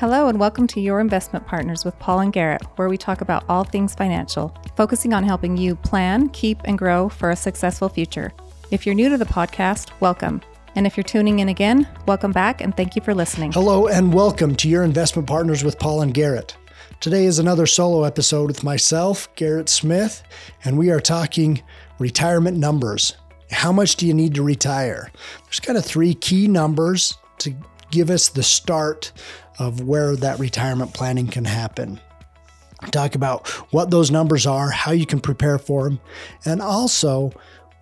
Hello and welcome to Your Investment Partners with Paul and Garrett, where we talk about all things financial, focusing on helping you plan, keep, and grow for a successful future. If you're new to the podcast, welcome. And if you're tuning in again, welcome back and thank you for listening. Hello and welcome to Your Investment Partners with Paul and Garrett. Today is another solo episode with myself, Garrett Smith, and we are talking retirement numbers. How much do you need to retire? There's kind of three key numbers to give us the start of where that retirement planning can happen. Talk about what those numbers are, how you can prepare for them, and also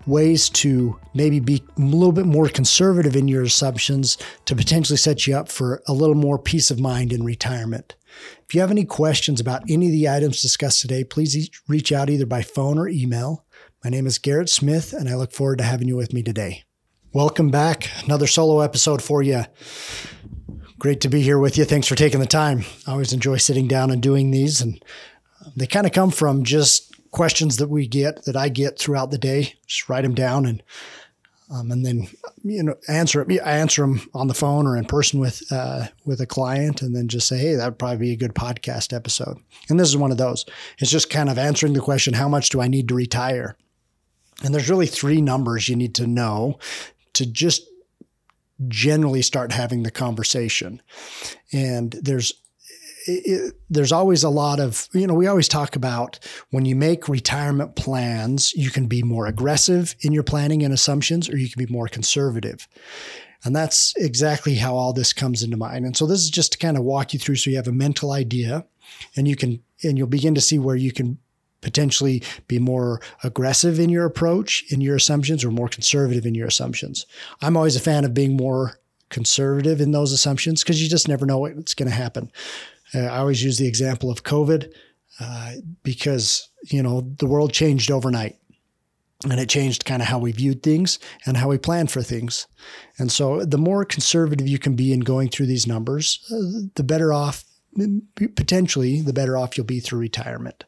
ways to maybe be a little bit more conservative in your assumptions to potentially set you up for a little more peace of mind in retirement. If you have any questions about any of the items discussed today, please reach out either by phone or email. My name is Garrett Smith, and I look forward to having you with me today. Welcome back. Another solo episode for you. Great to be here with you. Thanks for taking the time. I always enjoy sitting down and doing these, and they kind of come from just questions that we get, that I get throughout the day. Just write them down and then answer it. I answer them on the phone or in person with a client, and then just say, hey, that would probably be a good podcast episode. And this is one of those. It's just kind of answering the question, how much do I need to retire? And there's really three numbers you need to know to just generally start having the conversation. And there's always a lot of, we always talk about when you make retirement plans, you can be more aggressive in your planning and assumptions, or you can be more conservative. And that's exactly how all this comes into mind. And so this is just to kind of walk you through so you have a mental idea, and you'll begin to see where you can potentially be more aggressive in your approach, in your assumptions, or more conservative in your assumptions. I'm always a fan of being more conservative in those assumptions because you just never know what's going to happen. I always use the example of COVID because, the world changed overnight, and it changed kind of how we viewed things and how we planned for things. And so the more conservative you can be in going through these numbers, the better off you'll be through retirement.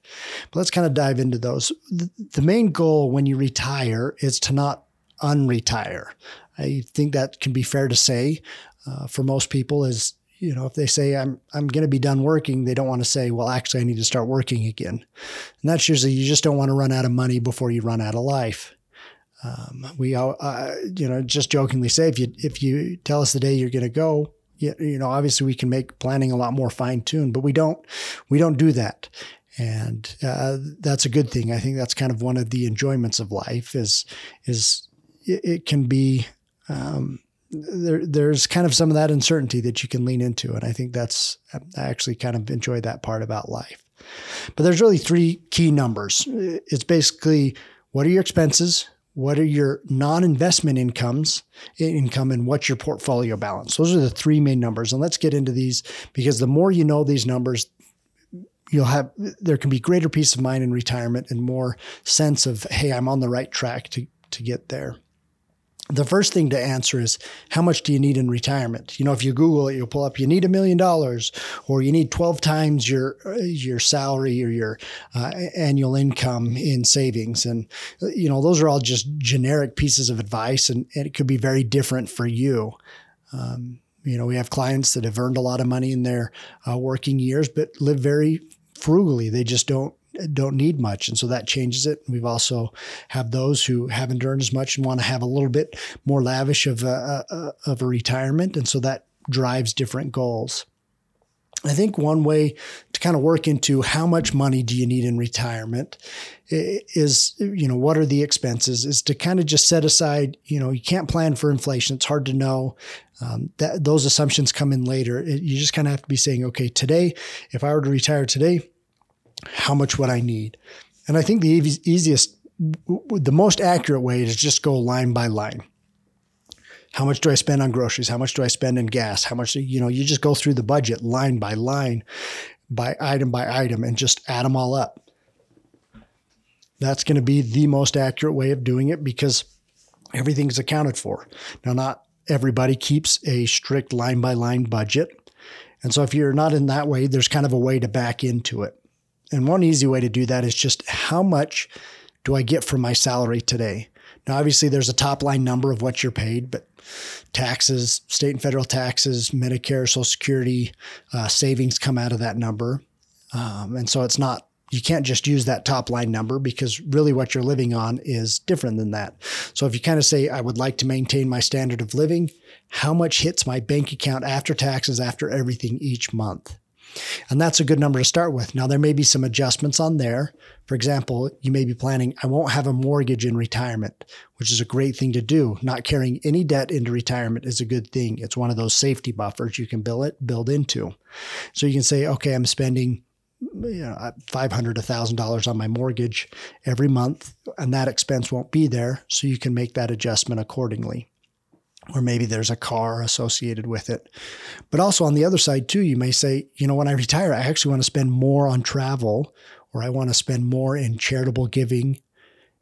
But let's kind of dive into those. The main goal when you retire is to not unretire. I think that can be fair to say for most people is, if they say I'm going to be done working, they don't want to say, well, actually I need to start working again. And that's usually, you just don't want to run out of money before you run out of life. We all, just jokingly say, if you tell us the day you're going to go, obviously we can make planning a lot more fine-tuned, but we don't do that. And that's a good thing. I think that's kind of one of the enjoyments of life is it can be, there's kind of some of that uncertainty that you can lean into. And I think I actually kind of enjoy that part about life. But there's really three key numbers. It's basically, what are your expenses? What are your non-investment income, and what's your portfolio balance? Those are the three main numbers. And let's get into these, because the more you know these numbers, there can be greater peace of mind in retirement and more sense of, hey, I'm on the right track to get there. The first thing to answer is, how much do you need in retirement? If you Google it, you'll pull up, you need $1 million, or you need 12 times your salary or your annual income in savings. And, those are all just generic pieces of advice, and it could be very different for you. We have clients that have earned a lot of money in their working years, but live very frugally. They just don't need much. And so that changes it. We've also have those who haven't earned as much and want to have a little bit more lavish of a retirement. And so that drives different goals. I think one way to kind of work into how much money do you need in retirement is, what are the expenses, is to kind of just set aside, you can't plan for inflation. It's hard to know. That those assumptions come in later. You just kind of have to be saying, okay, today, if I were to retire today, how much would I need? And I think the easiest, the most accurate way is just go line by line. How much do I spend on groceries? How much do I spend in gas? How much, you just go through the budget line by line, by item, and just add them all up. That's going to be the most accurate way of doing it, because everything's accounted for. Now, not everybody keeps a strict line by line budget. And so if you're not in that way, there's kind of a way to back into it. And one easy way to do that is just, how much do I get from my salary today? Now, obviously, there's a top line number of what you're paid, but taxes, state and federal taxes, Medicare, Social Security, savings come out of that number. And so it's not, you can't just use that top line number because really what you're living on is different than that. So if you kind of say, I would like to maintain my standard of living, how much hits my bank account after taxes, after everything each month? And that's a good number to start with. Now, there may be some adjustments on there. For example, you may be planning, I won't have a mortgage in retirement, which is a great thing to do. Not carrying any debt into retirement is a good thing. It's one of those safety buffers you can build into. So you can say, okay, I'm spending $500, $1,000 on my mortgage every month, and that expense won't be there. So you can make that adjustment accordingly. Or maybe there's a car associated with it. But also on the other side too, you may say, you know, when I retire, I actually want to spend more on travel, or I want to spend more in charitable giving.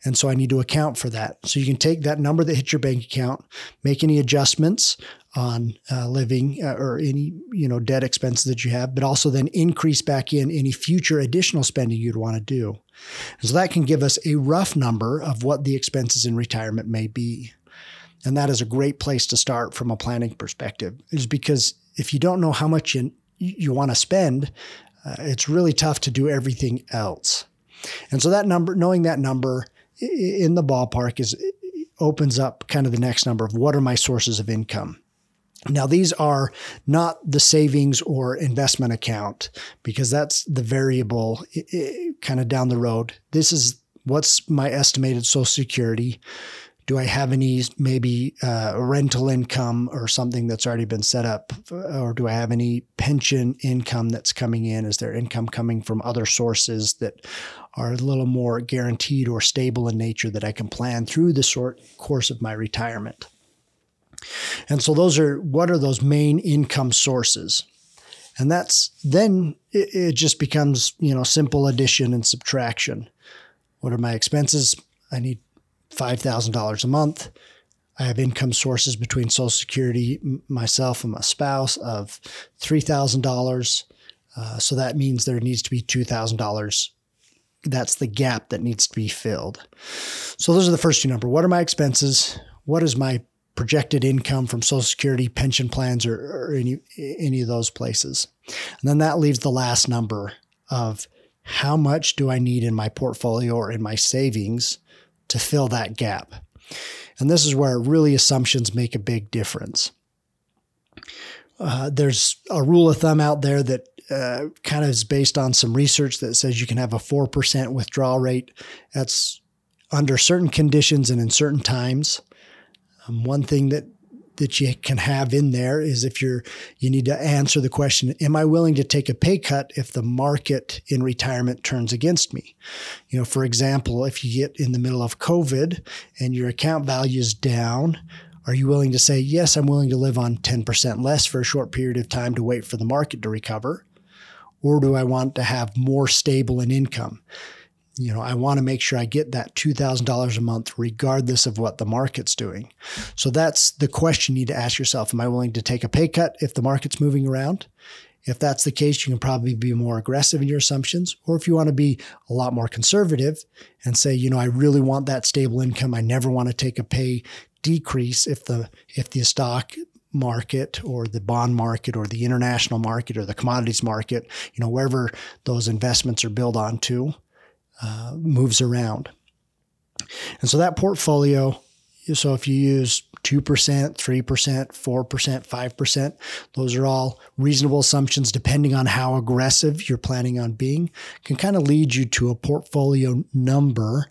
And so I need to account for that. So you can take that number that hits your bank account, make any adjustments on living or any, debt expenses that you have, but also then increase back in any future additional spending you'd want to do. And so that can give us a rough number of what the expenses in retirement may be. And that is a great place to start from a planning perspective, is because if you don't know how much you want to spend, it's really tough to do everything else. And so that number, knowing that number in the ballpark opens up kind of the next number of what are my sources of income. Now, these are not the savings or investment account, because that's the variable kind of down the road. This is what's my estimated Social Security. Do I have any maybe rental income or something that's already been set up? Or do I have any pension income that's coming in? Is there income coming from other sources that are a little more guaranteed or stable in nature that I can plan through the course of my retirement? And so what are those main income sources? And then it just becomes, simple addition and subtraction. What are my expenses? I need $5,000 a month. I have income sources between Social Security, myself and my spouse, of $3,000. So that means there needs to be $2,000. That's the gap that needs to be filled. So those are the first two numbers. What are my expenses? What is my projected income from Social Security, pension plans, or any of those places? And then that leaves the last number of how much do I need in my portfolio or in my savings to fill that gap. And this is where really assumptions make a big difference. There's a rule of thumb out there that kind of is based on some research that says you can have a 4% withdrawal rate. That's under certain conditions and in certain times. One thing that you can have in there is if you need to answer the question, am I willing to take a pay cut if the market in retirement turns against me? For example, if you get in the middle of COVID and your account value is down, are you willing to say, yes, I'm willing to live on 10% less for a short period of time to wait for the market to recover? Or do I want to have more stable an income? I want to make sure I get that $2,000 a month regardless of what the market's doing. So that's the question you need to ask yourself. Am I willing to take a pay cut if the market's moving around? If that's the case, you can probably be more aggressive in your assumptions. Or if you want to be a lot more conservative and say, I really want that stable income. I never want to take a pay decrease if the stock market or the bond market or the international market or the commodities market, wherever those investments are built onto, moves around. And so that portfolio, so if you use 2%, 3%, 4%, 5%, those are all reasonable assumptions depending on how aggressive you're planning on being, can kind of lead you to a portfolio number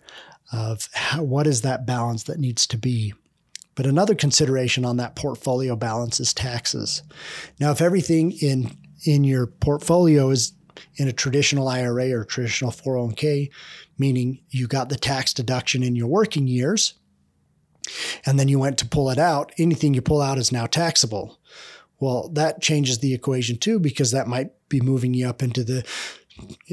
of what is that balance that needs to be. But another consideration on that portfolio balance is taxes. Now, if everything in your portfolio is in a traditional IRA or traditional 401k, meaning you got the tax deduction in your working years, and then you went to pull it out, anything you pull out is now taxable. Well, that changes the equation too, because that might be moving you up into the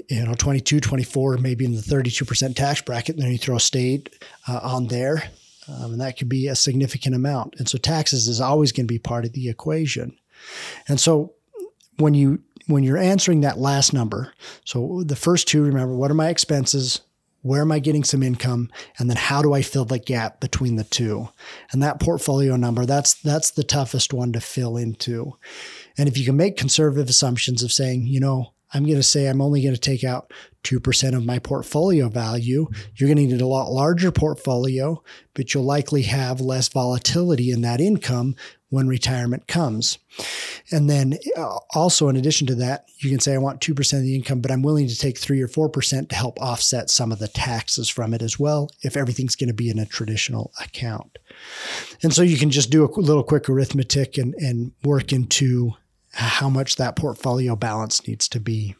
22, 24, maybe in the 32% tax bracket, and then you throw state on there, and that could be a significant amount. And so taxes is always going to be part of the equation. And so when you're answering that last number, so the first two, remember, what are my expenses? where am I getting some income? And then how do I fill the gap between the two? And that portfolio number, that's the toughest one to fill into. And if you can make conservative assumptions of saying, you know, I'm going to say I'm only going to take out 2% of my portfolio value, you're going to need a lot larger portfolio, but you'll likely have less volatility in that income when retirement comes. And then also in addition to that, you can say, I want 2% of the income, but I'm willing to take 3 or 4% to help offset some of the taxes from it as well, if everything's going to be in a traditional account. And so you can just do a little quick arithmetic and work into how much that portfolio balance needs to be.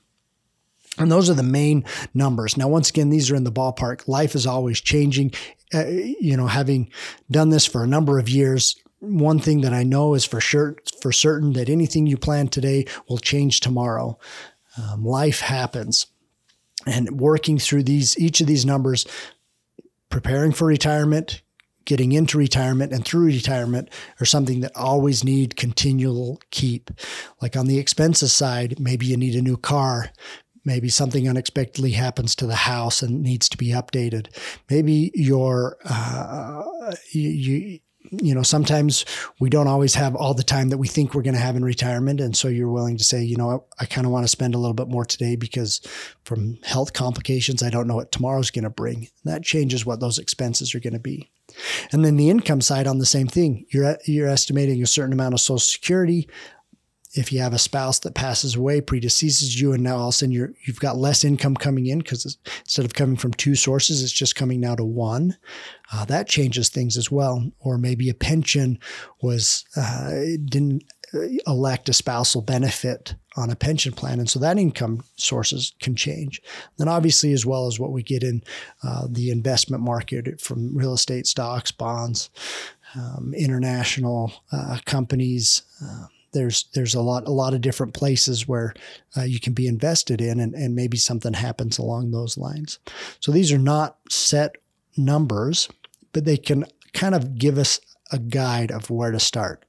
And those are the main numbers. Now, once again, these are in the ballpark. Life is always changing. Having done this for a number of years, one thing that I know is for certain that anything you plan today will change tomorrow. Life happens. And working through each of these numbers, preparing for retirement, getting into retirement, and through retirement are something that always need continual keep. Like on the expenses side, maybe you need a new car. Maybe something unexpectedly happens to the house and needs to be updated. Maybe sometimes we don't always have all the time that we think we're going to have in retirement. And so you're willing to say, you know, I kind of want to spend a little bit more today because from health complications, I don't know what tomorrow's going to bring. And that changes what those expenses are going to be. And then the income side on the same thing, you're estimating a certain amount of Social Security. If you have a spouse that passes away, predeceases you, and now all of a sudden you've got less income coming in because instead of coming from two sources, it's just coming now to one. That changes things as well. Or maybe a pension didn't elect a spousal benefit on a pension plan. And so that income sources can change. Then obviously, as well as what we get in the investment market from real estate, stocks, bonds, international companies, there's a lot of different places where you can be invested in, and maybe something happens along those lines. So these are not set numbers, but they can kind of give us a guide of where to start.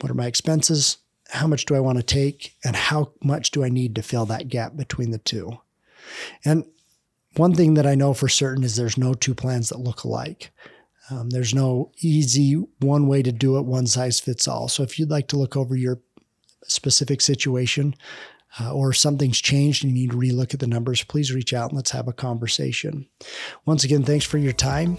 What are my expenses? How much do I want to take? And how much do I need to fill that gap between the two? And one thing that I know for certain is there's no two plans that look alike. There's no easy one way to do it, one size fits all. So if you'd like to look over your specific situation or something's changed and you need to relook at the numbers, please reach out and let's have a conversation. Once again, thanks for your time.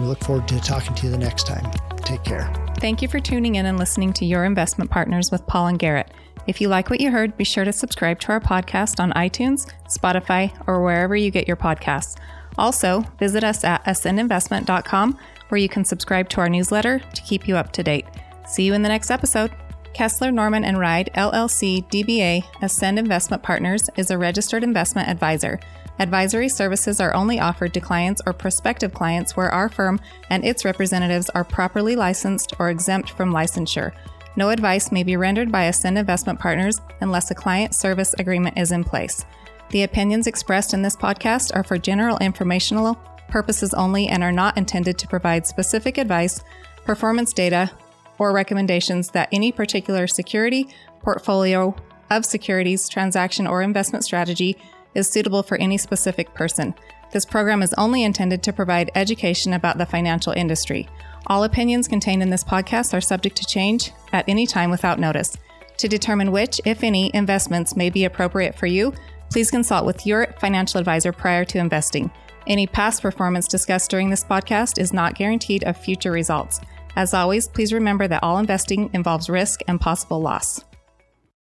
We look forward to talking to you the next time. Take care. Thank you for tuning in and listening to Your Investment Partners with Paul and Garrett. If you like what you heard, be sure to subscribe to our podcast on iTunes, Spotify, or wherever you get your podcasts. Also, visit us at ascendinvestment.com where you can subscribe to our newsletter to keep you up to date. See you in the next episode. Kessler, Norman and Ride, LLC, DBA, Ascend Investment Partners is a registered investment advisor. Advisory services are only offered to clients or prospective clients where our firm and its representatives are properly licensed or exempt from licensure. No advice may be rendered by Ascend Investment Partners unless a client service agreement is in place. The opinions expressed in this podcast are for general informational purposes only and are not intended to provide specific advice, performance data, or recommendations that any particular security, portfolio of securities, transaction, or investment strategy is suitable for any specific person. This program is only intended to provide education about the financial industry. All opinions contained in this podcast are subject to change at any time without notice. To determine which, if any, investments may be appropriate for you, please consult with your financial advisor prior to investing. Any past performance discussed during this podcast is not guaranteed of future results. As always, please remember that all investing involves risk and possible loss.